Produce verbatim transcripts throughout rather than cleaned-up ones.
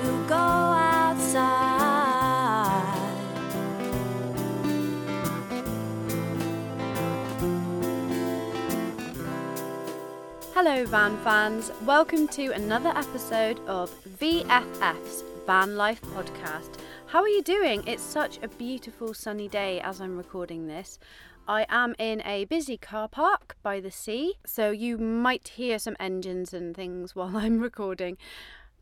to go outside. Hello van fans, welcome to another episode of V F F's Van Life Podcast. How are you doing? It's such a beautiful sunny day as I'm recording this. I am in a busy car park by the sea, so you might hear some engines and things while I'm recording.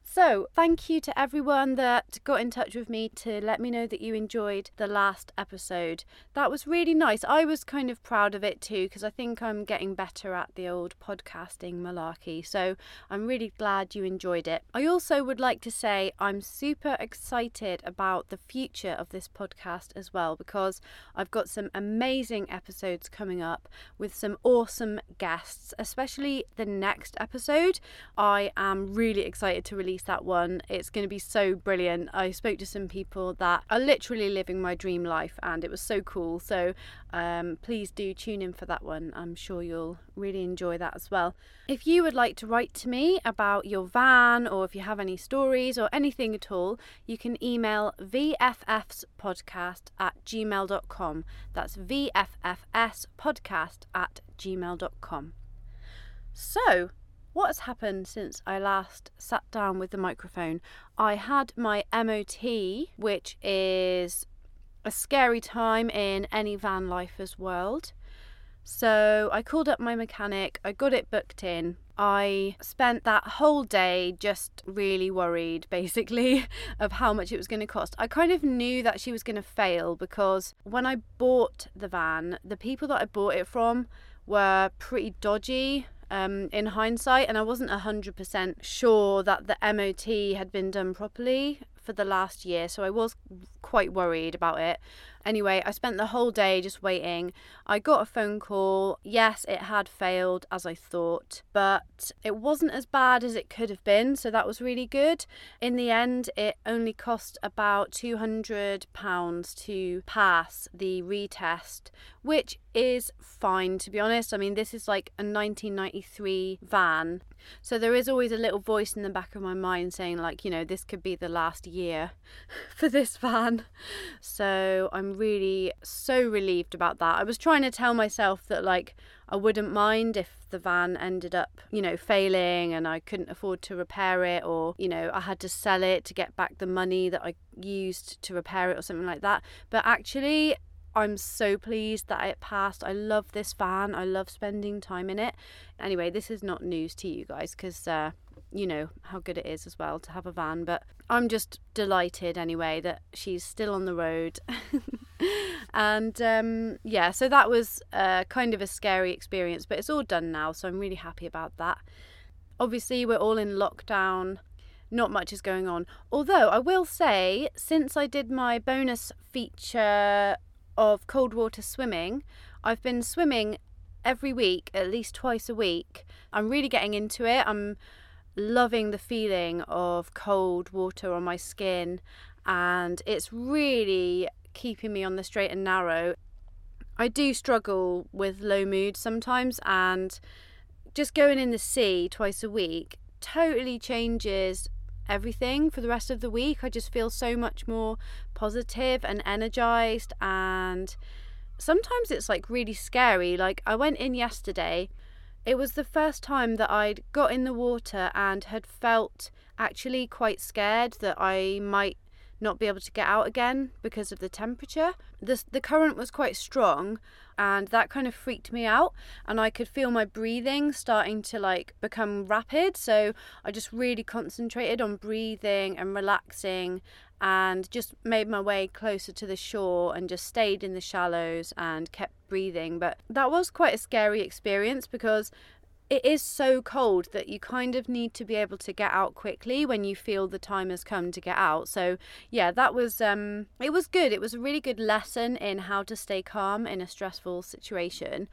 So, thank you to everyone that got in touch with me to let me know that you enjoyed the last episode. That was really nice. I was kind of proud of it too, because I think I'm getting better at the old podcasting malarkey. So, I'm really glad you enjoyed it. I also would like to say I'm super excited about the future of this podcast as well, because I've got some amazing episodes coming up with some awesome guests, especially the next episode. I am really excited to release that one. It's going to be so brilliant. I spoke to some people that are literally living my dream life and it was so cool. So um, please do tune in for that one. I'm sure you'll really enjoy that as well. If you would like to write to me about your van or if you have any stories or anything at all, you can email v f f's podcast at gmail dot com. That's v f f's podcast at gmail dot com. So, what has happened since I last sat down with the microphone? I had my M O T, which is a scary time in any van lifer's world. So I called up my mechanic, I got it booked in. I spent that whole day just really worried, basically, of how much it was going to cost. I kind of knew that she was going to fail because when I bought the van, the people that I bought it from were pretty dodgy. Um, in hindsight, and I wasn't one hundred percent sure that the M O T had been done properly for the last year, so I was quite worried about it. Anyway, I spent the whole day just waiting. I got a phone call. Yes, it had failed as I thought, but it wasn't as bad as it could have been, so that was really good. In the end, it only cost about two hundred pounds to pass the retest, which is fine, to be honest. I mean, this is like a nineteen ninety-three van, so there is always a little voice in the back of my mind saying, like, you know, this could be the last year for this van. So I'm really so relieved about that. I was trying to tell myself that, like, I wouldn't mind if the van ended up, you know, failing and I couldn't afford to repair it, or, you know, I had to sell it to get back the money that I used to repair it or something like that. But actually, I'm so pleased that it passed. I love this van. I love spending time in it. Anyway, this is not news to you guys because uh, you know how good it is as well to have a van, but I'm just delighted anyway that she's still on the road. And um, yeah, so that was uh, kind of a scary experience, but it's all done now, so I'm really happy about that. Obviously, we're all in lockdown. Not much is going on. Although I will say, since I did my bonus feature of cold water swimming, I've been swimming every week, at least twice a week. I'm really getting into it. I'm loving the feeling of cold water on my skin, and it's really keeping me on the straight and narrow. I do struggle with low mood sometimes, and just going in the sea twice a week totally changes everything for the rest of the week. I just feel so much more positive and energized, and sometimes it's like really scary. Like, I went in yesterday. It was the first time that I'd got in the water and had felt actually quite scared that I might not be able to get out again because of the temperature. The, the current was quite strong, and that kind of freaked me out, and I could feel my breathing starting to like become rapid. So I just really concentrated on breathing and relaxing, and just made my way closer to the shore and just stayed in the shallows and kept breathing. But that was quite a scary experience because it is so cold that you kind of need to be able to get out quickly when you feel the time has come to get out. So yeah, that was, um, it was good. It was a really good lesson in how to stay calm in a stressful situation.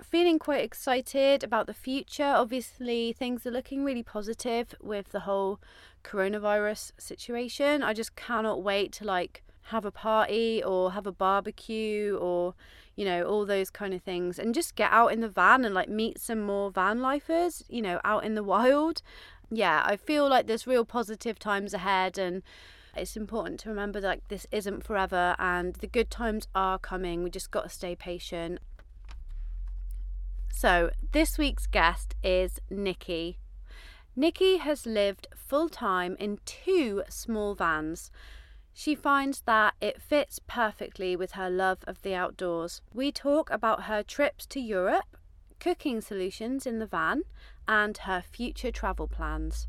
Feeling quite excited about the future. Obviously, things are looking really positive with the whole coronavirus situation. I just cannot wait to like have a party or have a barbecue or, you know, all those kind of things, and just get out in the van and like meet some more van lifers, you know, out in the wild. yeah, I feel like there's real positive times ahead, and it's important to remember that, like, this isn't forever and the good times are coming. We just got to stay patient. So this week's guest is Nikki. Nikki has lived full-time in two small vans. She finds that it fits perfectly with her love of the outdoors. We talk about her trips to Europe, cooking solutions in the van, and her future travel plans.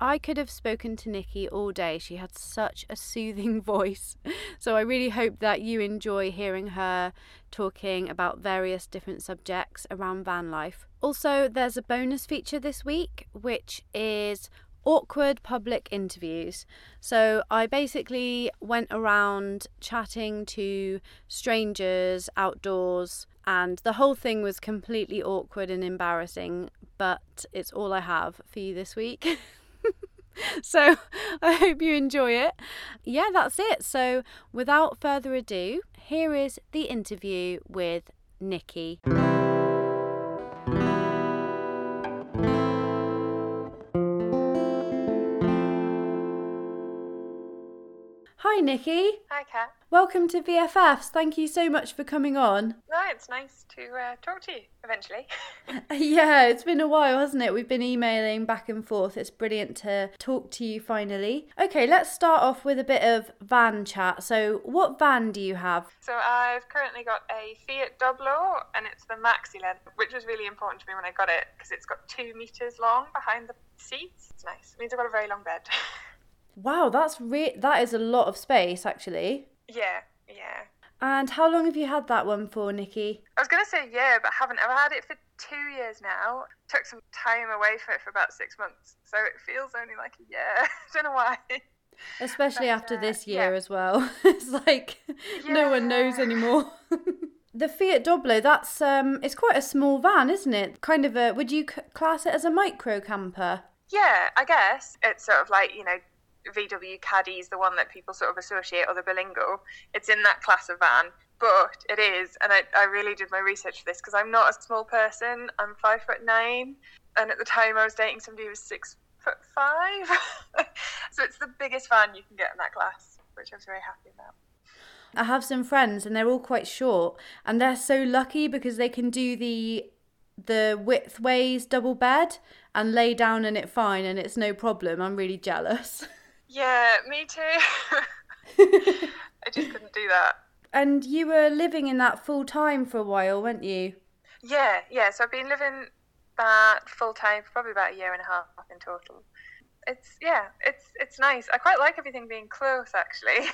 I could have spoken to Nikki all day. She had such a soothing voice. So I really hope that you enjoy hearing her talking about various different subjects around van life. Also, there's a bonus feature this week, which is awkward public interviews. So I basically went around chatting to strangers outdoors, and the whole thing was completely awkward and embarrassing, but it's all I have for you this week. So I hope you enjoy it. Yeah, that's it. So without further ado, here is the interview with Nikki. Hi, Nikki. Hi, Kat. Welcome to V F Fs. Thank you so much for coming on. No, it's nice to uh, talk to you eventually. Yeah, it's been a while, hasn't it? We've been emailing back and forth. It's brilliant to talk to you finally. Okay, let's start off with a bit of van chat. So what van do you have? So I've currently got a Fiat Doblo, and it's the maxi length, which was really important to me when I got it because it's got two metres long behind the seats. It's nice. It means I've got a very long bed. Wow, that's re- that is a lot of space, actually. Yeah, yeah. And how long have you had that one for, Nikki? I was going to say a year, but I haven't. I've had it for two years now. Took some time away from it for about six months, so it feels only like a year. I don't know why. Especially but, after uh, this year yeah. as well. It's like yeah. no one knows anymore. The Fiat Doblo, that's um, it's quite a small van, isn't it? Kind of a, would you c- class it as a micro camper? Yeah, I guess. It's sort of like, you know, V W Caddy is the one that people sort of associate, or the Berlingo. It's in that class of van, but it is, and I, I really did my research for this because I'm not a small person. I'm five foot nine, and at the time I was dating somebody who was six foot five. So it's the biggest van you can get in that class, which I was very happy about. I have some friends, and they're all quite short, and they're so lucky because they can do the the width ways double bed and lay down in it fine, and it's no problem. I'm really jealous. Yeah, me too. I just couldn't do that. And you were living in that full-time for a while, weren't you? Yeah, yeah. So I've been living that full-time for probably about a year and a half in total. It's, yeah, it's it's nice. I quite like everything being close, actually.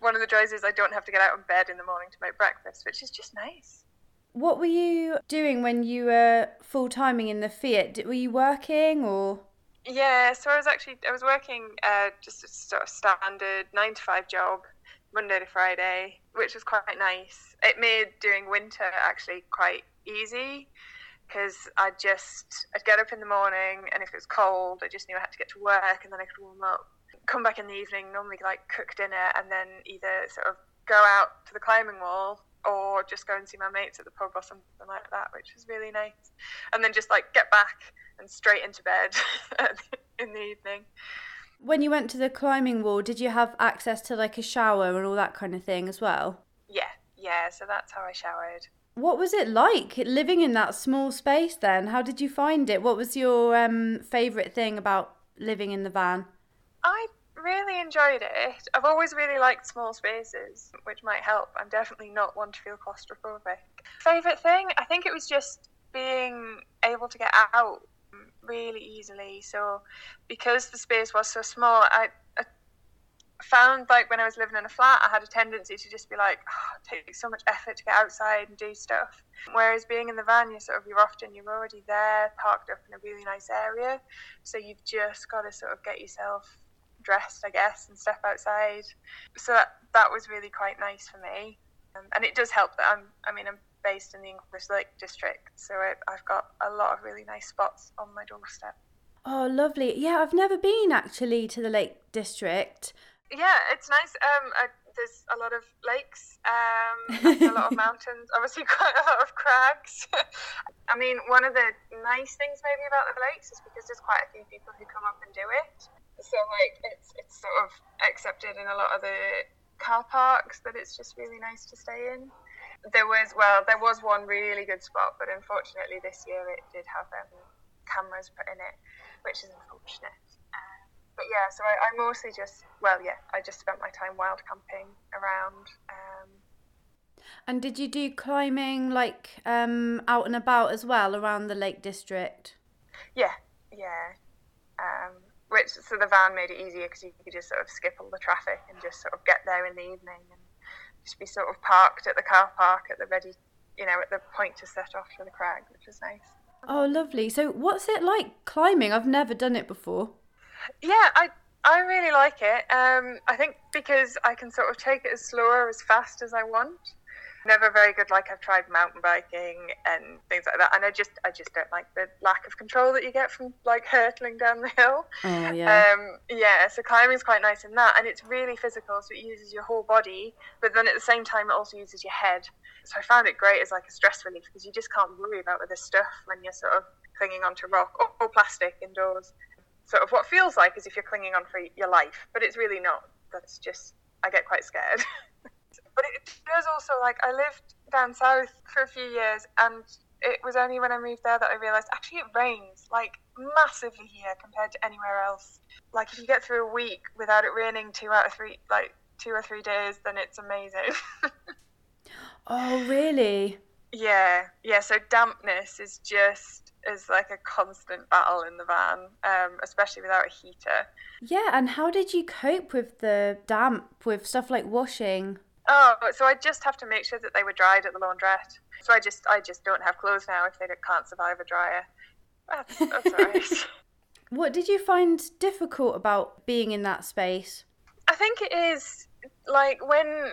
One of the joys is I don't have to get out of bed in the morning to make breakfast, which is just nice. What were you doing when you were full-timing in the Fiat? Were you working or...? Yeah, so I was actually, I was working uh, just a sort of standard nine to five job, Monday to Friday, which was quite nice. It made doing winter actually quite easy because I just, I'd get up in the morning, and if it was cold, I just knew I had to get to work, and then I could warm up, come back in the evening, normally like cook dinner, and then either sort of go out to the climbing wall or just go and see my mates at the pub or something like that, which was really nice. And then just like get back and straight into bed in the evening. When you went to the climbing wall, did you have access to like a shower and all that kind of thing as well? Yeah, yeah, so that's how I showered. What was it like living in that small space then? How did you find it? What was your um, favourite thing about living in the van? I really enjoyed it. I've always really liked small spaces, which might help. I'm definitely not one to feel claustrophobic. Favourite thing? I think it was just being able to get out really easily. So because the space was so small, I, I found like when I was living in a flat, I had a tendency to just be like, oh, it takes so much effort to get outside and do stuff, whereas being in the van, you're sort of you're often you're already there, parked up in a really nice area, so you've just got to sort of get yourself dressed, I guess, and step outside. So that, that was really quite nice for me, um, and it does help that I'm I mean I'm based in the English Lake District, so it, I've got a lot of really nice spots on my doorstep. Oh, lovely. Yeah, I've never been actually to the Lake District. Yeah, it's nice. Um, I there's a lot of lakes, um, a lot of mountains, obviously quite a lot of crags. I mean, one of the nice things maybe about the lakes is because there's quite a few people who come up and do it. So like it's it's sort of accepted in a lot of the car parks that it's just really nice to stay in. There was, well, there was one really good spot, but unfortunately this year it did have um, cameras put in it, which is unfortunate. Um, but yeah, so I, I mostly just, well, yeah, I just spent my time wild camping around. Um, and did you do climbing like um, out and about as well around the Lake District? Yeah, yeah. Um, which, so the van made it easier because you could just sort of skip all the traffic and just sort of get there in the evening and just be sort of parked at the car park at the ready, you know, at the point to set off for the crag, which was nice. Oh, lovely. So what's it like climbing? I've never done it before. Yeah, I I really like it. Um, I think because I can sort of take it as slow or as fast as I want. Never very good, like I've tried mountain biking and things like that. And I just I just don't like the lack of control that you get from like hurtling down the hill. Oh, yeah. Um, yeah, so climbing's quite nice in that. And it's really physical, so it uses your whole body. But then at the same time, it also uses your head. So I found it great as like a stress relief because you just can't worry about other stuff when you're sort of clinging onto rock or, or plastic indoors. Sort of what feels like as if you're clinging on for your life, but it's really not. That's just, I get quite scared. But it does also, like, I lived down south for a few years, and it was only when I moved there that I realised, actually, it rains, like, massively here compared to anywhere else. Like, if you get through a week without it raining two out of three, like, two or three days, then it's amazing. Oh, really? Yeah. Yeah, so dampness is just, is like a constant battle in the van, um, especially without a heater. Yeah, and how did you cope with the damp, with stuff like washing? Oh, so I just have to make sure that they were dried at the laundrette. So I just I just don't have clothes now if they can't survive a dryer. That's, that's all right. What did you find difficult about being in that space? I think it is, like, when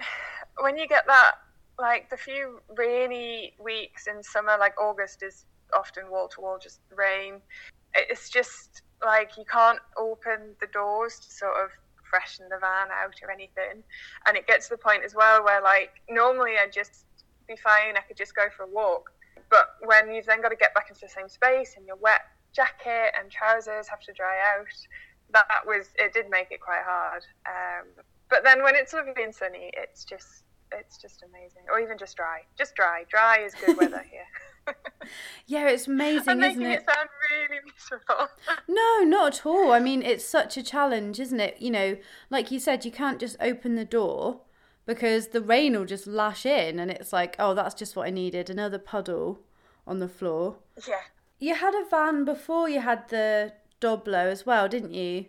when you get that, like, the few rainy weeks in summer, like, August is often wall-to-wall just rain. It's just, like, you can't open the doors to sort of freshen the van out or anything, and it gets to the point as well where, like, normally I'd just be fine, I could just go for a walk, but when you've then got to get back into the same space and your wet jacket and trousers have to dry out, that was, it did make it quite hard. Um, but then when it's lovely and sunny, it's just it's just amazing. Or even just dry just dry dry is good weather here. Yeah, it's amazing, I'm isn't it? Making it sound really miserable. No, not at all. I mean, it's such a challenge, isn't it? You know, like you said, you can't just open the door because the rain will just lash in, and it's like, oh, that's just what I needed, another puddle on the floor. Yeah. You had a van before you had the Doblo as well, didn't you?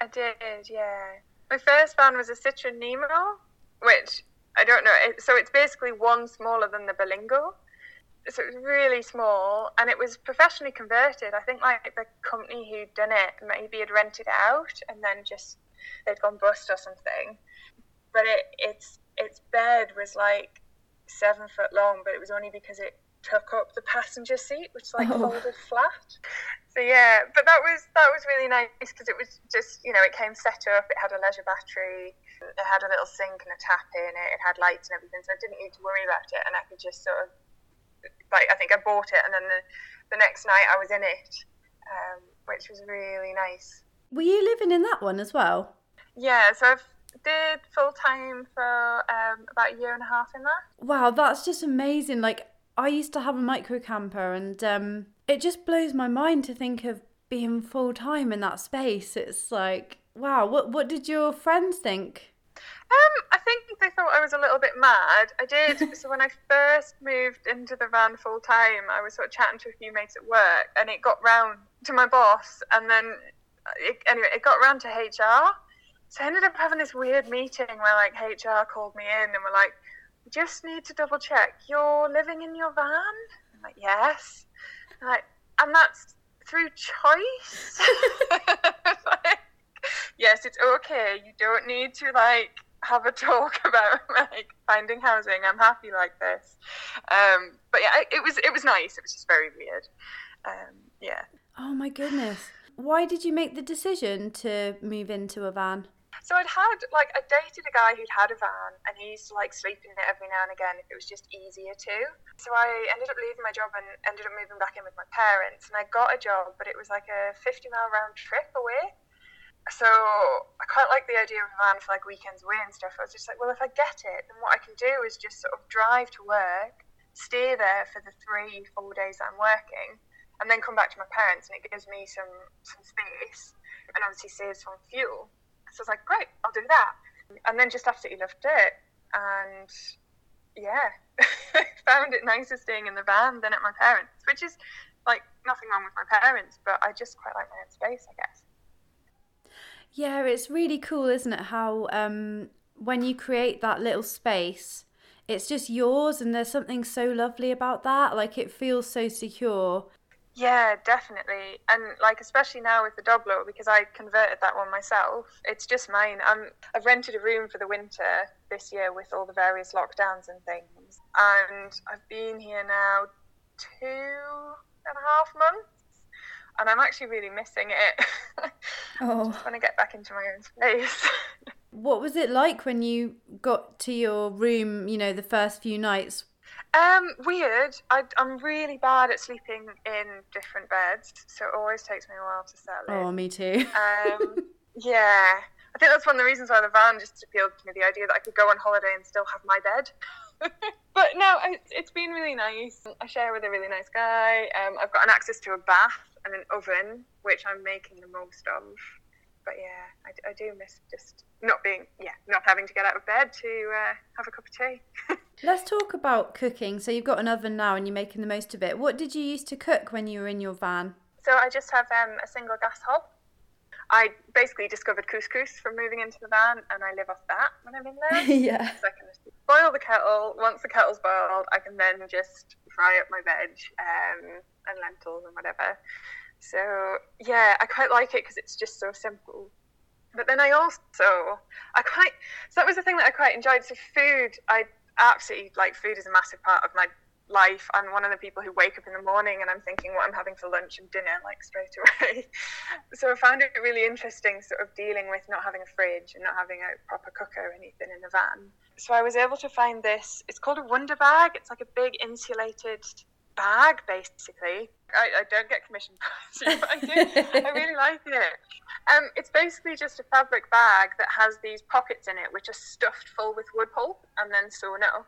I did, yeah. My first van was a Citroën Nemo, which I don't know. So it's basically one smaller than the Berlingo. So it was really small, and it was professionally converted. I think, like, the company who'd done it maybe had rented it out, and then just they'd gone bust or something. But it, its its bed was like seven foot long, but it was only because it took up the passenger seat, which like oh. folded flat. So yeah, but that was that was really nice because it was just, you know, it came set up. It had a leisure battery. It had a little sink and a tap in it. It had lights and everything, so I didn't need to worry about it, and I could just sort of. Like, I think I bought it, and then the, the next night I was in it, um, which was really nice. Were you living in that one as well? Yeah, so I did full-time for um, about a year and a half in that. Wow, that's just amazing. Like, I used to have a micro-camper, and um, it just blows my mind to think of being full-time in that space. It's like, wow, what, what did your friends think? Um, I think they thought I was a little bit mad. I did. So when I first moved into the van full time, I was sort of chatting to a few mates at work, and it got round to my boss, and then it, anyway, it got round to H R. So I ended up having this weird meeting where, like, H R called me in and were like, "We just need to double check. You're living in your van?" I'm like, "Yes." I'm like, "And that's through choice?" Like, "Yes, it's okay. You don't need to, like, have a talk about, like, finding housing. I'm happy like this." Um, but yeah, it was it was nice. It was just very weird. Um, yeah. Oh my goodness. Why did you make the decision to move into a van? So I'd had, like, I dated a guy who'd had a van, and he used to, like, sleep in it every now and again if it was just easier to. So I ended up leaving my job and ended up moving back in with my parents, and I got a job, but it was like a fifty mile round trip away. So I quite like the idea of a van for, like, weekends away and stuff. I was just like, well, if I get it, then what I can do is just sort of drive to work, stay there for the three, four days that I'm working, and then come back to my parents, and it gives me some, some space and obviously saves some fuel. So I was like, great, I'll do that. And then just absolutely loved it. And, yeah, I found it nicer staying in the van than at my parents, which is, like, nothing wrong with my parents, but I just quite like my own space, I guess. Yeah, it's really cool, isn't it, how um, when you create that little space, it's just yours, and there's something so lovely about that. Like, it feels so secure. Yeah, definitely. And, like, especially now with the Doblo, because I converted that one myself, it's just mine. I'm, I've rented a room for the winter this year with all the various lockdowns and things, and I've been here now two and a half months. And I'm actually really missing it. Oh. I just want to get back into my own space. What was it like when you got to your room, you know, the first few nights? Um, weird. I, I'm really bad at sleeping in different beds, so it always takes me a while to settle in. Oh, me too. um, yeah. I think that's one of the reasons why the van just appealed to me, the idea that I could go on holiday and still have my bed. But no, it's, it's been really nice. I share with a really nice guy. Um, I've got an access to a bath and an oven, which I'm making the most of. But yeah, I, I do miss just not being, yeah, not having to get out of bed to uh, have a cup of tea. Let's talk about cooking. So you've got an oven now and you're making the most of it. What did you used to cook when you were in your van? So I just have um, a single gas hob. I basically discovered couscous from moving into the van, and I live off that when I'm in there. Yeah. So I can just boil the kettle. Once the kettle's boiled, I can then just fry up my veg um, and lentils and whatever. So, yeah, I quite like it because it's just so simple. But then I also, I quite, so that was the thing that I quite enjoyed. So food, I absolutely, like, food is a massive part of my life. I'm one of the people who wake up in the morning and I'm thinking what I'm having for lunch and dinner, like, straight away. So I found it really interesting sort of dealing with not having a fridge and not having a proper cooker or anything in the van. So I was able to find this, it's called a Wonder Bag. It's like a big insulated bag, basically. I, I don't get commissioned, but I do. I really like it. Um, it's basically just a fabric bag that has these pockets in it, which are stuffed full with wood pulp and then sewn up.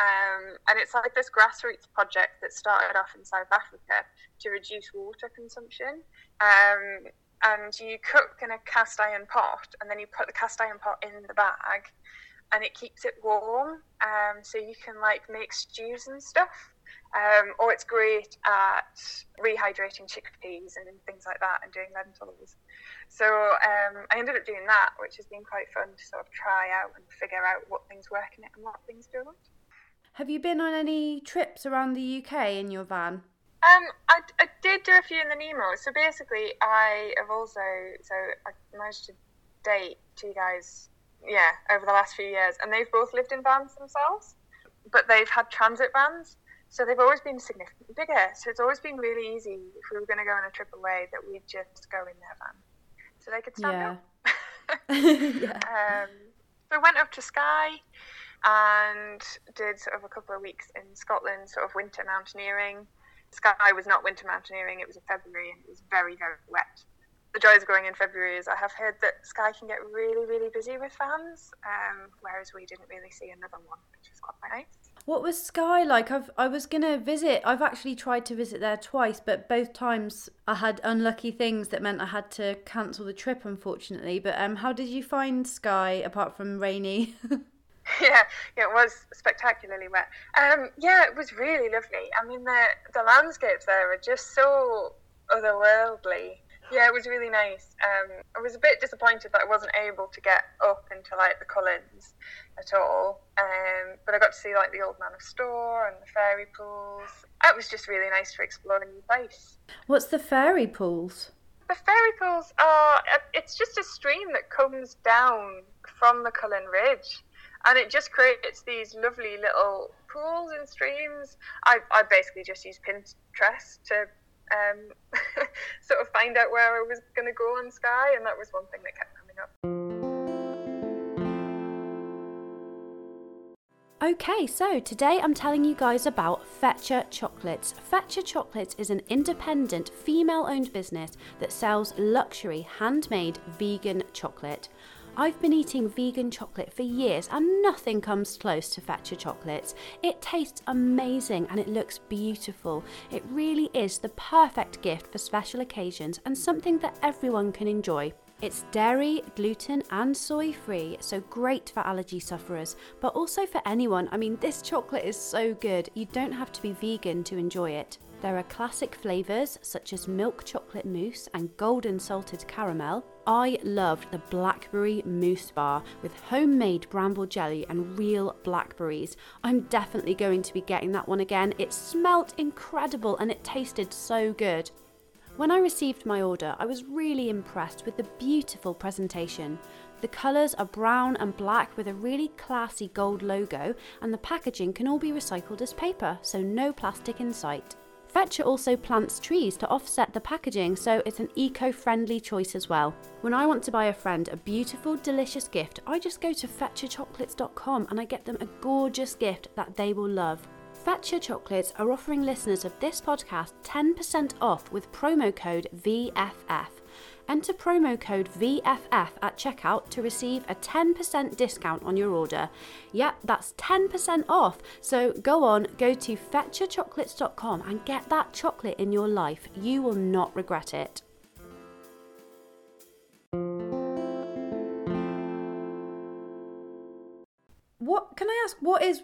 Um, and it's like this grassroots project that started off in South Africa to reduce water consumption. Um, and you cook in a cast iron pot, and then you put the cast iron pot in the bag, and it keeps it warm. Um, so you can, like, make stews and stuff. Um, or it's great at rehydrating chickpeas and things like that, and doing lentils. So um, I ended up doing that, which has been quite fun to sort of try out and figure out what things work in it and what things don't. Have you been on any trips around the U K in your van? Um, I, I did do a few in the Nemo. So basically, I have also, so I managed to date two guys, yeah, over the last few years. And they've both lived in vans themselves, but they've had transit vans. So they've always been significantly bigger. So it's always been really easy if we were going to go on a trip away that we'd just go in their van. So they could stand yeah. up. yeah. Um, so I went up to Skye and did sort of a couple of weeks in Scotland, sort of winter mountaineering. Skye was not winter mountaineering, it was in February, and it was very, very wet. The joys of going in February is I have heard that Skye can get really, really busy with vans, um, whereas we didn't really see another one, which was quite nice. What was Skye like? I've, I was going to visit, I've actually tried to visit there twice, but both times I had unlucky things that meant I had to cancel the trip, unfortunately. But um, how did you find Skye, apart from rainy? Yeah, yeah, it was spectacularly wet. Um, yeah, it was really lovely. I mean, the the landscapes there are just so otherworldly. Yeah, it was really nice. Um, I was a bit disappointed that I wasn't able to get up into, like, the Cullens at all. Um, but I got to see, like, the Old Man of Store and the fairy pools. It was just really nice to explore a new place. What's the fairy pools? The fairy pools are, it's just a stream that comes down from the Cullen Ridge. And it just creates these lovely little pools and streams. I I basically just used Pinterest to um, sort of find out where I was going to go on Skye, and that was one thing that kept coming up. Okay, so today I'm telling you guys about Fetch Your Chocolates. Fetch Your Chocolates is an independent, female-owned business that sells luxury, handmade, vegan chocolate. I've been eating vegan chocolate for years and nothing comes close to Fetch Your Chocolates. It tastes amazing and it looks beautiful. It really is the perfect gift for special occasions and something that everyone can enjoy. It's dairy, gluten and soy free, so great for allergy sufferers, but also for anyone. I mean, this chocolate is so good, you don't have to be vegan to enjoy it. There are classic flavours such as milk chocolate mousse and golden salted caramel. I loved the blackberry mousse bar with homemade bramble jelly and real blackberries. I'm definitely going to be getting that one again. It smelt incredible and it tasted so good. When I received my order, I was really impressed with the beautiful presentation. The colours are brown and black with a really classy gold logo, and the packaging can all be recycled as paper, so no plastic in sight. Fetcher also plants trees to offset the packaging, so it's an eco-friendly choice as well. When I want to buy a friend a beautiful, delicious gift, I just go to Fetch Your Chocolates dot com and I get them a gorgeous gift that they will love. Fetch Your Chocolates are offering listeners of this podcast ten percent off with promo code V F F. Enter promo code V F F at checkout to receive a ten percent discount on your order. Yep, that's ten percent off. So go on, go to Fetch Your Chocolates dot com and get that chocolate in your life. You will not regret it. What can I ask? What is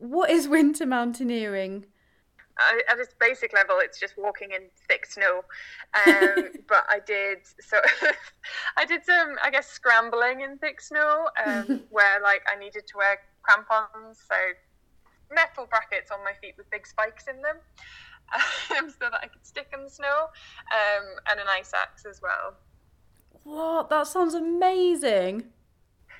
what is winter mountaineering? Uh, at its basic level, it's just walking in thick snow. Um, but I did so I did some, I guess, scrambling in thick snow, um, where like I needed to wear crampons, so metal brackets on my feet with big spikes in them, um, so that I could stick in the snow, um, and an ice axe as well. What? That sounds amazing.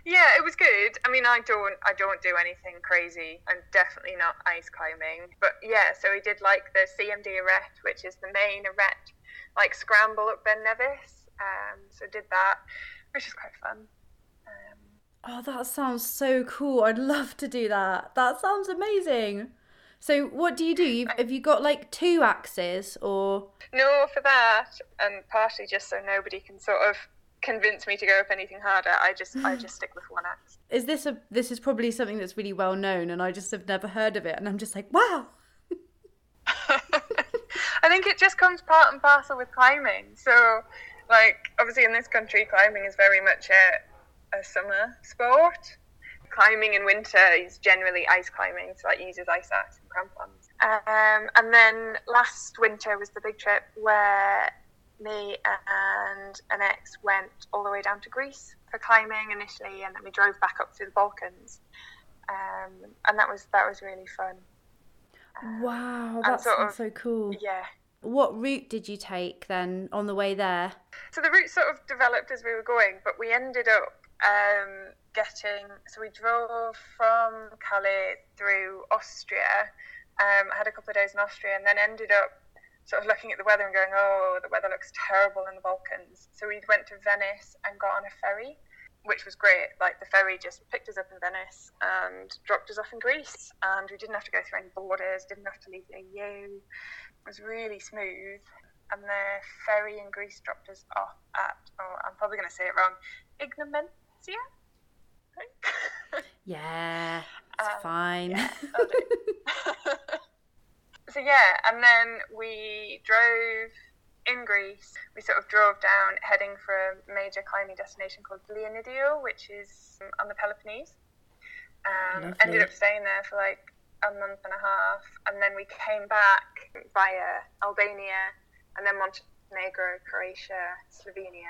Yeah, it was good. I mean, I don't, I don't do anything crazy. I'm definitely not ice climbing. But yeah, so we did like the C M D arête, which is the main arête, like scramble up Ben Nevis. Um, so did that, which is quite fun. Um, oh, that sounds so cool. I'd love to do that. That sounds amazing. So what do you do? You've, have you got like two axes or? No, for that, and partially just so nobody can sort of convince me to go up anything harder. I just I just stick with one axe. Is this a this is probably something that's really well known and I just have never heard of it and I'm just like, wow. I think it just comes part and parcel with climbing. So like obviously in this country climbing is very much a, a summer sport. Climbing in winter is generally ice climbing, so that uses ice axe and crampons. Um, and then last winter was the big trip where me and an ex went all the way down to Greece for climbing initially, and then we drove back up through the Balkans, um, and that was that was really fun. Um, wow, that sounds so cool. Yeah. What route did you take then on the way there? So the route sort of developed as we were going, but we ended up um, getting. So we drove from Calais through Austria. Um, had a couple of days in Austria, and then ended up sort of looking at the weather and going, oh, the weather looks terrible in the Balkans. So we went to Venice and got on a ferry, which was great. Like the ferry just picked us up in Venice and dropped us off in Greece. And we didn't have to go through any borders, didn't have to leave the E U. It was really smooth. And the ferry in Greece dropped us off at, oh, I'm probably going to say it wrong, Ignatia? I think. Yeah, it's um, fine. Yeah, So yeah, and then we drove in Greece. We sort of drove down heading for a major climbing destination called Leonidio, which is on the Peloponnese. Um, ended up staying there for like a month and a half. And then we came back via Albania and then Montenegro, Croatia, Slovenia.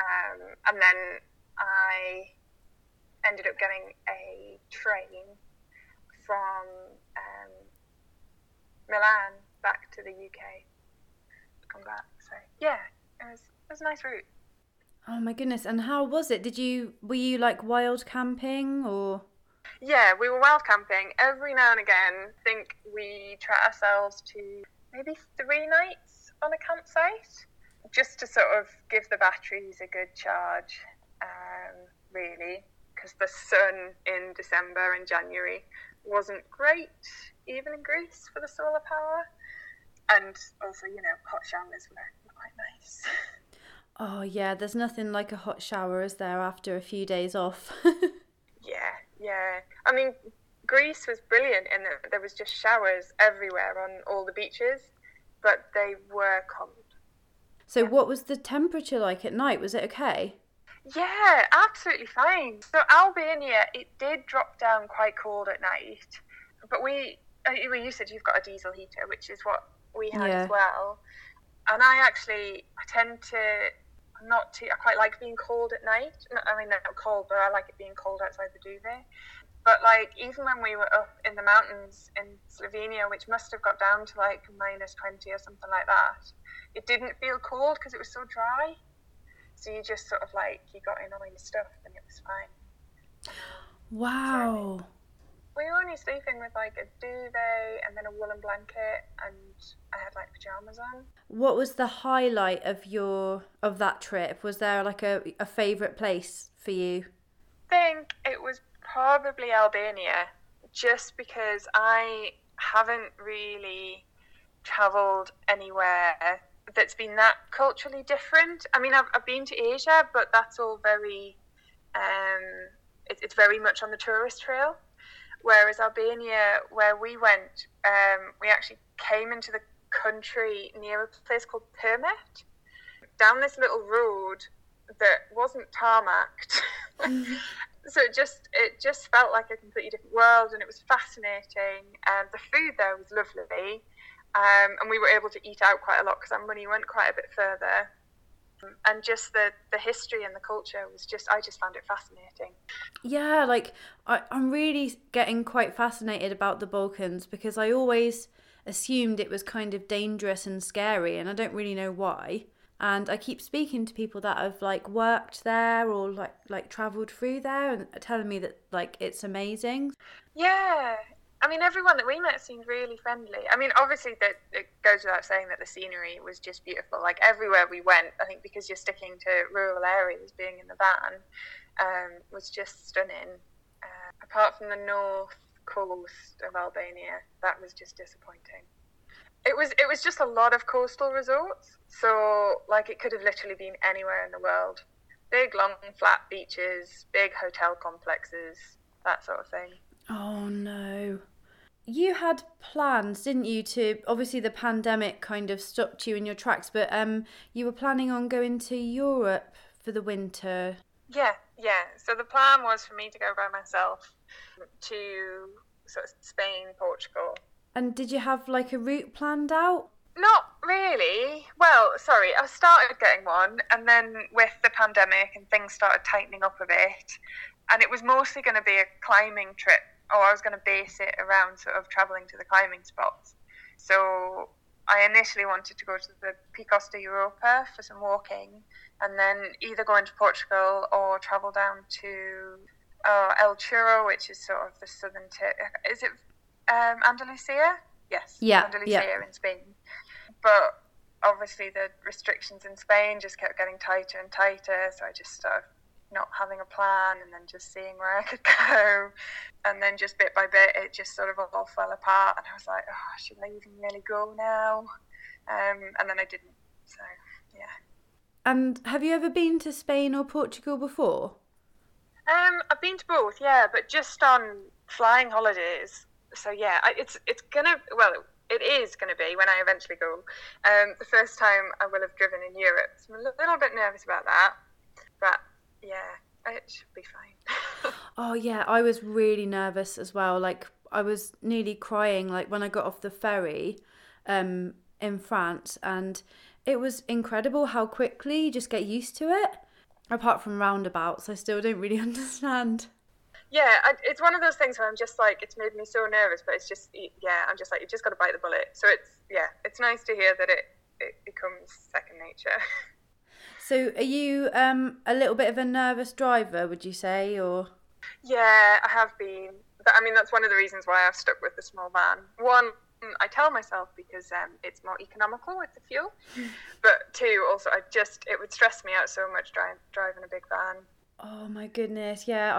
Um, and then I ended up getting a train from Um, Milan back to the U K to come back. So yeah, it was it was a nice route. Oh my goodness! And how was it? Did you were you like wild camping or? Yeah, we were wild camping every now and again. I think we treat ourselves to maybe three nights on a campsite just to sort of give the batteries a good charge. Um, really, because the sun in December and January wasn't great, even in Greece, for the solar power. And also, you know, hot showers were quite nice. Oh, yeah, there's nothing like a hot shower, is there, after a few days off? yeah, yeah. I mean, Greece was brilliant in that there was just showers everywhere on all the beaches, but they were cold. So yeah. What was the temperature like at night? Was it okay? Yeah, absolutely fine. So Albania, it did drop down quite cold at night, but we, well, you said you've got a diesel heater, which is what we had yeah. as well. And I actually, I tend to not to, I quite like being cold at night. I mean, not cold, but I like it being cold outside the duvet. But like, even when we were up in the mountains in Slovenia, which must have got down to like minus twenty or something like that, it didn't feel cold because it was so dry. So you just sort of like, you got in all your stuff and it was fine. Wow. So we were only sleeping with like a duvet and then a woolen blanket, and I had like pajamas on. What was the highlight of your of that trip? Was there like a, a favourite place for you? I think it was probably Albania, just because I haven't really travelled anywhere that's been that culturally different. I mean, I've, I've been to Asia, but that's all very, um, it, it's very much on the tourist trail. Whereas Albania, where we went, um, we actually came into the country near a place called Permit, down this little road that wasn't tarmacked. Mm-hmm. So it just it just felt like a completely different world, and it was fascinating. And the food there was lovely, um, and we were able to eat out quite a lot because our money went quite a bit further. And just the, the history and the culture was just, I just found it fascinating. Yeah, like I, I'm really getting quite fascinated about the Balkans, because I always assumed it was kind of dangerous and scary, and I don't really know why. And I keep speaking to people that have like worked there or like like travelled through there and telling me that like it's amazing. Yeah. I mean, everyone that we met seemed really friendly. I mean, obviously, that it goes without saying that the scenery was just beautiful. Like, everywhere we went, I think because you're sticking to rural areas, being in the van, um, was just stunning. Uh, apart from the north coast of Albania, that was just disappointing. It was, it was just a lot of coastal resorts. So, like, it could have literally been anywhere in the world. Big, long, flat beaches, big hotel complexes, that sort of thing. Oh no. You had plans, didn't you, to, obviously the pandemic kind of stopped you in your tracks, but um, you were planning on going to Europe for the winter. Yeah, yeah. So the plan was for me to go by myself to sort of Spain, Portugal. And did you have like a route planned out? Not really. Well, sorry, I started getting one, and then with the pandemic and things started tightening up a bit, and it was mostly going to be a climbing trip. Oh, I was going to base it around sort of travelling to the climbing spots. So I initially wanted to go to the Picos de Europa for some walking, and then either go into Portugal or travel down to uh, El Chorro, which is sort of the southern tip. Is it um, Andalusia? Yes, yeah, Andalusia yeah. in Spain. But obviously the restrictions in Spain just kept getting tighter and tighter, so I just started not having a plan, and then just seeing where I could go, and then just bit by bit it just sort of all fell apart, and I was like, oh, should I even really go now? Um, and then I didn't, so yeah. And have you ever been to Spain or Portugal before? Um, I've been to both, yeah, but just on flying holidays. So yeah, I, it's it's gonna well it is gonna be when I eventually go. Um, the first time I will have driven in Europe, so I'm a little bit nervous about that, but. Yeah, it should be fine. Oh yeah, I was really nervous as well. Like I was nearly crying like when I got off the ferry um, in France, and it was incredible how quickly you just get used to it. Apart from roundabouts, I still don't really understand. Yeah, I, it's one of those things where I'm just like, it's made me so nervous, but it's just, yeah, I'm just like, you just got to bite the bullet. So it's, yeah, it's nice to hear that it, it becomes second nature. So are you um, a little bit of a nervous driver, would you say, or? Yeah, I have been. I mean, that's one of the reasons why I've stuck with the small van. One, I tell myself because um, it's more economical with the fuel. But two, also, I just it would stress me out so much dri- driving a big van. Oh my goodness, yeah,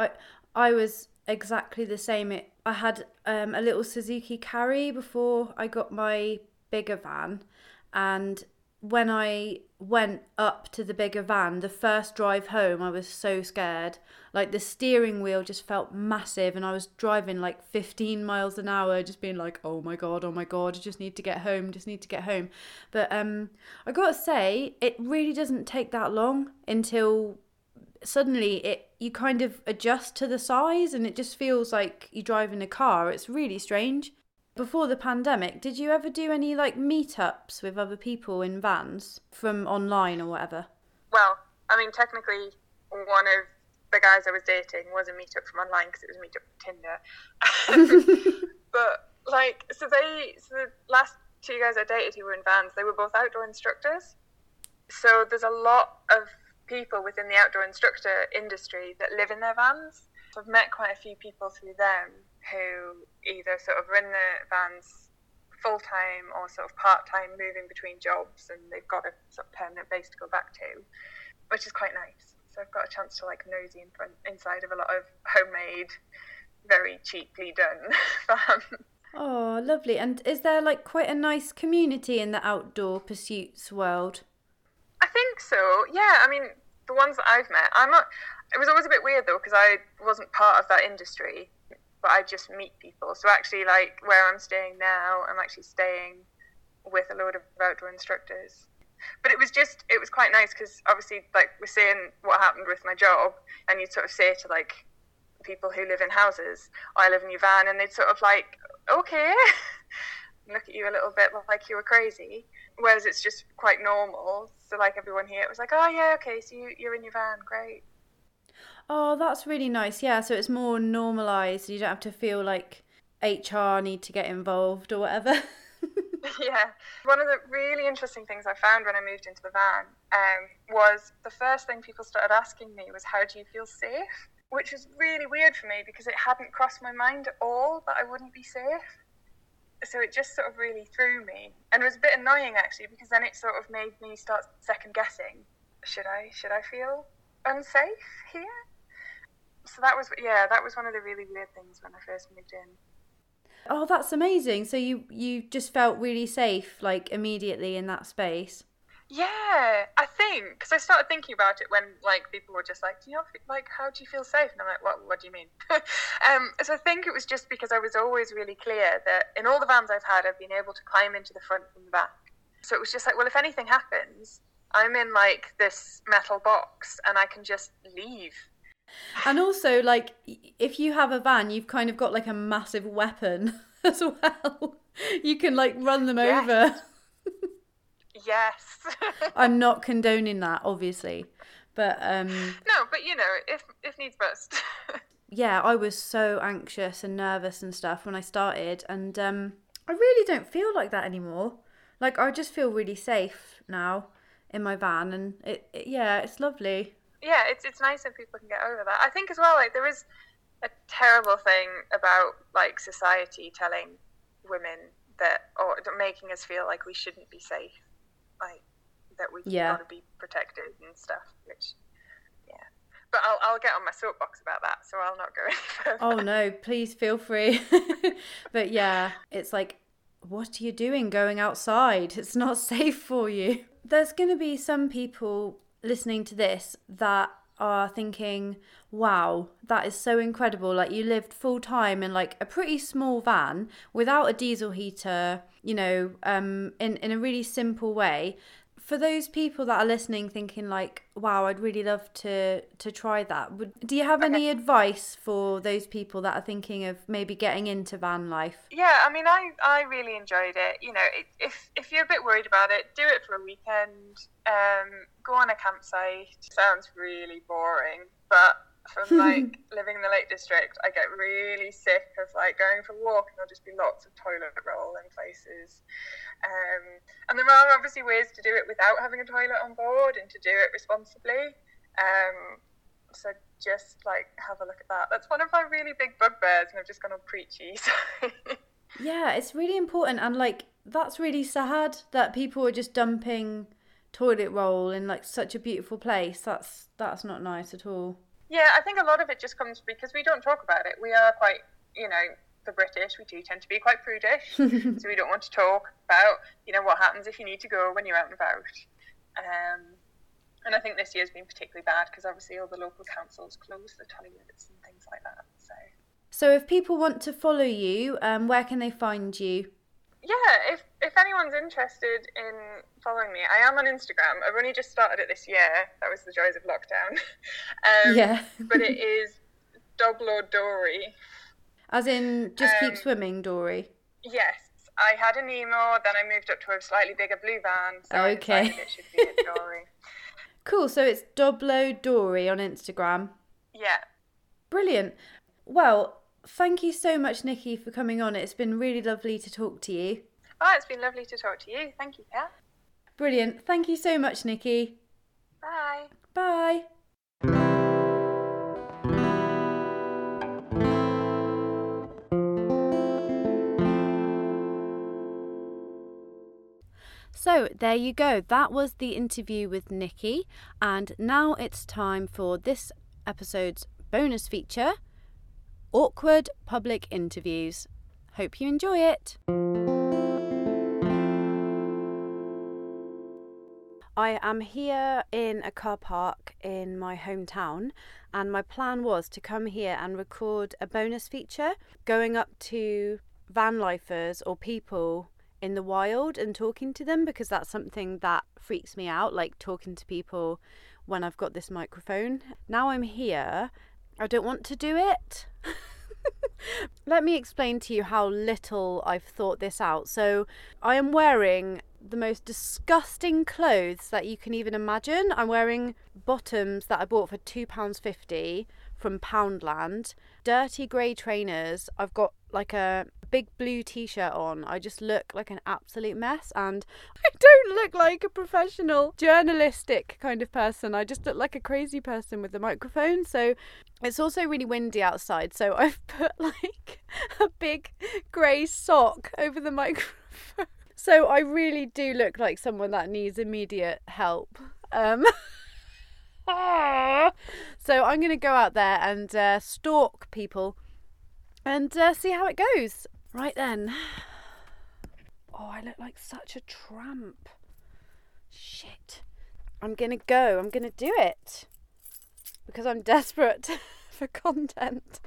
I I was exactly the same. It, I had um, a little Suzuki Carry before I got my bigger van, and when I went up to the bigger van, the first drive home, I was so scared. Like, the steering wheel just felt massive, and I was driving like fifteen miles an hour, just being like, oh my God, oh my God, I just need to get home, just need to get home. But um, I gotta say, it really doesn't take that long until suddenly it you kind of adjust to the size, and it just feels like you're driving a car. It's really strange. Before the pandemic, did you ever do any like meetups with other people in vans from online or whatever? Well, I mean, technically, one of the guys I was dating was a meetup from online because it was a meetup from Tinder. But like, so they, so the last two guys I dated who were in vans, they were both outdoor instructors. So there's a lot of people within the outdoor instructor industry that live in their vans. So I've met quite a few people through them who either sort of run the vans full-time or sort of part-time, moving between jobs, and they've got a sort of permanent base to go back to, which is quite nice. So I've got a chance to like nosy in front, inside of a lot of homemade, very cheaply done vans. Oh, lovely. And is there like quite a nice community in the outdoor pursuits world? I think so, yeah. I mean, the ones that I've met, I'm not... It was always a bit weird though, because I wasn't part of that industry, but I just meet people. So actually, like, where I'm staying now, I'm actually staying with a load of outdoor instructors. But it was just, it was quite nice, because obviously, like, we're seeing what happened with my job, and you'd sort of say to, like, people who live in houses, I live in your van, and they'd sort of, like, okay, look at you a little bit like you were crazy, whereas it's just quite normal. So, like, everyone here, it was like, oh, yeah, okay, so you, you're in your van, great. Oh, that's really nice. Yeah, so it's more normalised. You don't have to feel like H R need to get involved or whatever. Yeah. One of the really interesting things I found when I moved into the van um, was the first thing people started asking me was, how do you feel safe? Which was really weird for me, because it hadn't crossed my mind at all that I wouldn't be safe. So it just sort of really threw me. And it was a bit annoying, actually, because then it sort of made me start second-guessing. Should I, should I feel unsafe here? So that was, yeah, that was one of the really weird things when I first moved in. Oh, that's amazing. So you, you just felt really safe, like, immediately in that space? Yeah, I think, because I started thinking about it when, like, people were just like, do you not feel, like, how do you feel safe? And I'm like, what, what do you mean? um, so I think it was just because I was always really clear that in all the vans I've had, I've been able to climb into the front from the back. So it was just like, well, if anything happens, I'm in, like, this metal box and I can just leave. And also, like, if you have a van, you've kind of got like a massive weapon as well. You can like run them yes. over. Yes. I'm not condoning that, obviously, but um no, but you know, if if needs must. Yeah, I was so anxious and nervous and stuff when I started, and um I really don't feel like that anymore. Like, I just feel really safe now in my van, and it, it yeah, it's lovely. Yeah, it's it's nice when people can get over that. I think as well, like, there is a terrible thing about, like, society telling women that, or making us feel like we shouldn't be safe, like, that we yeah. gotta be protected and stuff, which, yeah. But I'll I'll get on my soapbox about that, so I'll not go any further. Oh, no, please feel free. But, yeah, it's like, what are you doing going outside? It's not safe for you. There's going to be some people listening to this that are thinking, wow, that is so incredible, like, you lived full time in like a pretty small van without a diesel heater, you know, um in in a really simple way. For those people that are listening thinking like, wow, I'd really love to to try that, would do you have okay. any advice for those people that are thinking of maybe getting into van life? Yeah, I mean, I I really enjoyed it, you know. It, if if you're a bit worried about it, do it for a weekend. um Go on a campsite. Sounds really boring, but from like living in the Lake District, I get really sick of like going for a walk and there'll just be lots of toilet roll in places. Um, and there are obviously ways to do it without having a toilet on board and to do it responsibly. Um, so just like have a look at that. That's one of my really big bugbears, and I've just gone all preachy. So. Yeah, it's really important, and like that's really sad that people are just dumping toilet roll in like such a beautiful place. That's that's not nice at all. Yeah, I think a lot of it just comes because we don't talk about it. We are quite, you know, the British, we do tend to be quite prudish. So we don't want to talk about, you know, what happens if you need to go when you're out and about. Um, and I think this year's been particularly bad because obviously all the local councils close the toilets and things like that. So, so if people want to follow you, um, where can they find you? Yeah, if if anyone's interested in following me, I am on Instagram. I've only just started it this year. That was the joys of lockdown. um, yeah. But it is Doblo Dory. As in, just um, keep swimming, Dory? Yes. I had a Nemo, then I moved up to a slightly bigger blue van. So okay. I decided it should be a Dory. Cool, so it's Doblo Dory on Instagram. Yeah. Brilliant. Well, thank you so much, Nikki, for coming on. It's been really lovely to talk to you. Oh, it's been lovely to talk to you. Thank you, Kat. Brilliant. Thank you so much, Nikki. Bye. Bye. So there you go, that was the interview with Nikki, and now it's time for this episode's bonus feature, Awkward Public Interviews. Hope you enjoy it. I am here in a car park in my hometown, and my plan was to come here and record a bonus feature going up to van lifers or people in the wild and talking to them, because that's something that freaks me out, like talking to people when I've got this microphone. Now I'm here, I don't want to do it. Let me explain to you how little I've thought this out. So I am wearing the most disgusting clothes that you can even imagine. I'm wearing bottoms that I bought for two pounds fifty from Poundland, dirty grey trainers. I've got like a big blue t-shirt on. I just look like an absolute mess, and I don't look like a professional journalistic kind of person. I just look like a crazy person with a microphone. So it's also really windy outside, so I've put like a big grey sock over the microphone. So I really do look like someone that needs immediate help. Um so I'm gonna go out there and uh, stalk people and uh, see how it goes. Right then. Oh, I look like such a tramp. Shit. I'm gonna go. I'm gonna do it. Because I'm desperate for content.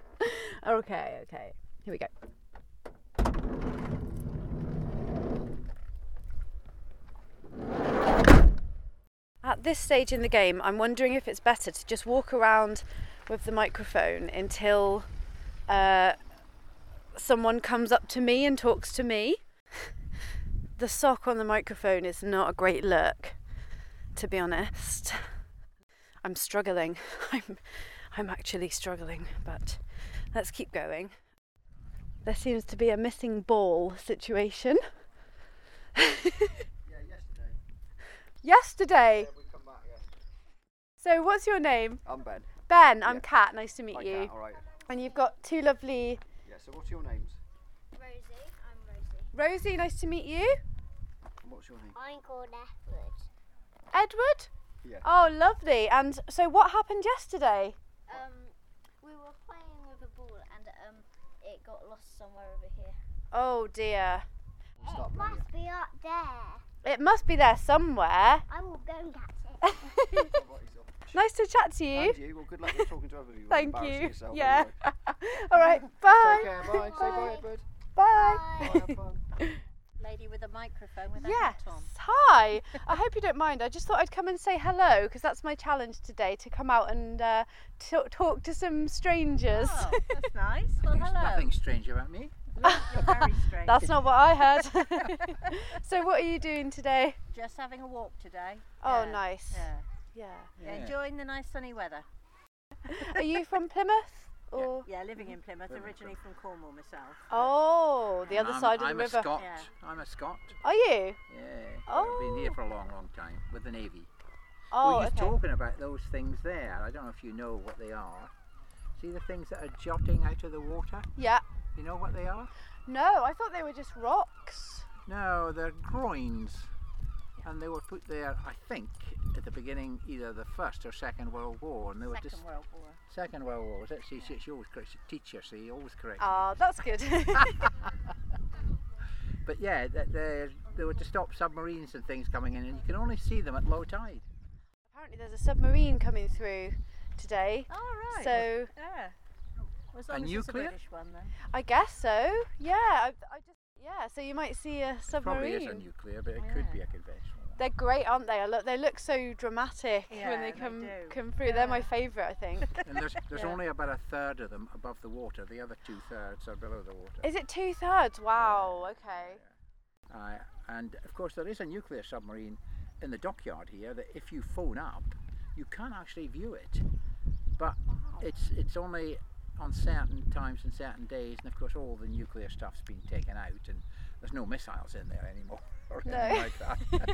Okay, okay. Here we go. At this stage in the game, I'm wondering if it's better to just walk around with the microphone until uh, someone comes up to me and talks to me. The sock on the microphone is not a great look, to be honest. I'm struggling. I'm I'm actually struggling, but let's keep going. There seems to be a missing ball situation. Yeah, yesterday. Yesterday? Yeah, we come back, yeah. So what's your name? I'm Ben. Ben, I'm yeah. Kat, nice to meet Hi, you. Kat, all right. And you've got two lovely... Yeah, so what's your names? Rosie, I'm Rosie. Rosie, nice to meet you. And what's your name? I'm called Edward. Edward? Yeah. Oh, lovely. And so what happened yesterday? Um, we were playing with a ball and um, it got lost somewhere over here. Oh, dear. It must be up there. It must be there somewhere. I will go and catch it. Nice to chat to you. And you. Well, good luck with talking to everybody. Thank you. Yourself, yeah. All right. Bye. Take care. Bye. Bye. Say bye, Edward. Bye. Bye. Bye. Have fun. Lady with a microphone without yes. a hat on. Hi. I hope you don't mind. I just thought I'd come and say hello, because that's my challenge today, to come out and uh, t- talk to some strangers. Oh, that's nice. Well, hello. There's nothing strange about me. Look, you're very strange. That's not what I heard. So what are you doing today? Just having a walk today. Oh, yeah. Nice. Yeah. Yeah. yeah, enjoying the nice sunny weather. Are you from Plymouth? Or yeah, yeah living in Plymouth, originally from Cornwall myself. Oh, the and other I'm, side of I'm the river. I'm a Scot. Yeah. I'm a Scot. Are you? Yeah. Oh. I've been here for a long, long time with the Navy. Oh, We're just okay. talking about those things there. I don't know if you know what they are. See the things that are jutting out of the water? Yeah. You know what they are? No, I thought they were just rocks. No, they're groins. And they were put there, I think, at the beginning, either the First or Second World War. And they Second were just World War. Second World War. Was it? See, yeah. She always corrects. Teacher, see, always corrects. Ah, oh, that's good. But yeah, they they were to stop submarines and things coming in, and you can only see them at low tide. Apparently, there's a submarine coming through today. Oh right. So yeah. Well, as long a as nuclear? It's a British one, then. I guess so. Yeah. I, I just. Yeah, so you might see a submarine. It probably is a nuclear, but it yeah. could be a conventional. They're great, aren't they? I look, they look so dramatic yeah, when they come they come through. Yeah. They're my favourite, I think. And there's there's yeah. only about a third of them above the water. The other two thirds are below the water. Is it two thirds? Wow. Yeah. Okay. Yeah. Uh, and of course, there is a nuclear submarine in the dockyard here that if you phone up, you can actually view it, but wow. it's it's only. on certain times and certain days, and of course all the nuclear stuff's been taken out and there's no missiles in there anymore or no. anything like that.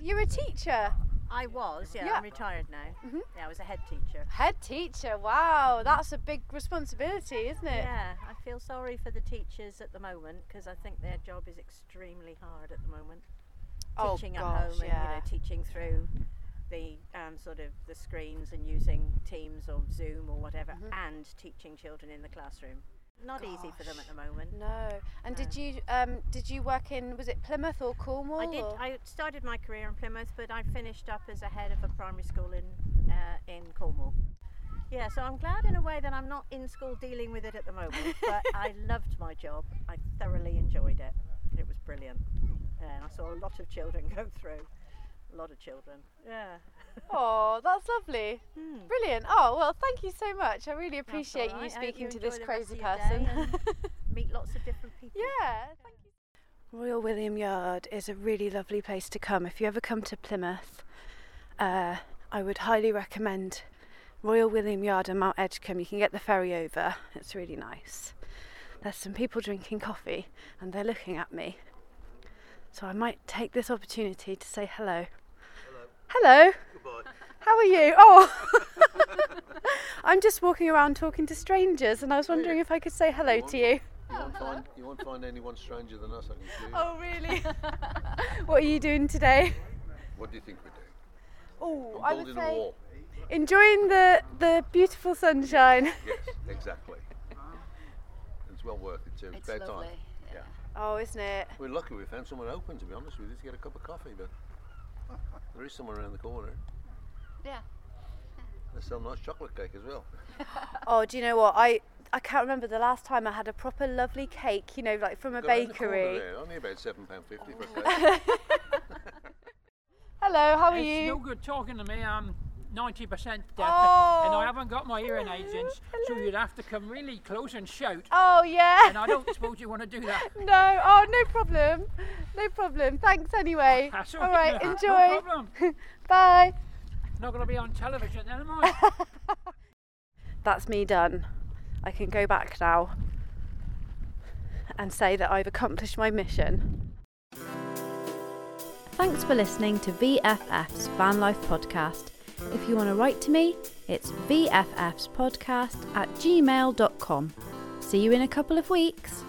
You're a teacher? I was, yeah, yeah. I'm retired now. Mm-hmm. Yeah, I was a head teacher. Head teacher, wow, that's a big responsibility, isn't it? Yeah, I feel sorry for the teachers at the moment because I think their job is extremely hard at the moment. Oh, teaching gosh, at home yeah. and, you know, teaching through the um, sort of the screens and using Teams or Zoom or whatever, mm-hmm. and teaching children in the classroom. Not Gosh. easy for them at the moment. No. And no. did you um, did you work in, was it Plymouth or Cornwall? I did. Or? I started my career in Plymouth, but I finished up as a head of a primary school in uh, in Cornwall. Yeah. So I'm glad in a way that I'm not in school dealing with it at the moment. But I loved my job. I thoroughly enjoyed it. It was brilliant. And I saw a lot of children go through. A lot of children. Yeah. Oh, that's lovely. Mm. Brilliant. Oh, well, thank you so much. I really appreciate right. you speaking you to this crazy person. Meet lots of different people. Yeah. Thank you. Royal William Yard is a really lovely place to come. If you ever come to Plymouth, uh, I would highly recommend Royal William Yard and Mount Edgecombe. You can get the ferry over. It's really nice. There's some people drinking coffee and they're looking at me. So I might take this opportunity to say hello. Hello. Hello. Goodbye. How are you? Oh, I'm just walking around talking to strangers, and I was wondering if I could say hello you to you. You won't, find, you won't find anyone stranger than us, I can see. Oh, really? What are you doing today? What do you think we're doing? Oh, I'm I would say a wall. Enjoying the the beautiful sunshine. Yes, exactly. It's well worth it too. It's Fair lovely. Time. Yeah. Oh, isn't it? We're lucky we found someone open, to be honest with you, to get a cup of coffee, but there is someone around the corner. Yeah. They sell nice chocolate cake as well. Oh, do you know what? I, I can't remember the last time I had a proper lovely cake, you know, like from a Go bakery. There. Only about seven pounds fifty oh. for a cake. Hello, how are it's you? It's no good talking to me. I'm ninety percent deaf, oh. and I haven't got my hearing aids in, so you'd have to come really close and shout. Oh yeah. And I don't suppose you want to do that. No, oh no problem, no problem. Thanks anyway. That's all, all right, enjoy. No problem. Bye. Not going to be on television then, am I? That's me done. I can go back now and say that I've accomplished my mission. Thanks for listening to V F F's Van Life Podcast. If you want to write to me, it's v f f s podcast at gmail dot com. See you in a couple of weeks.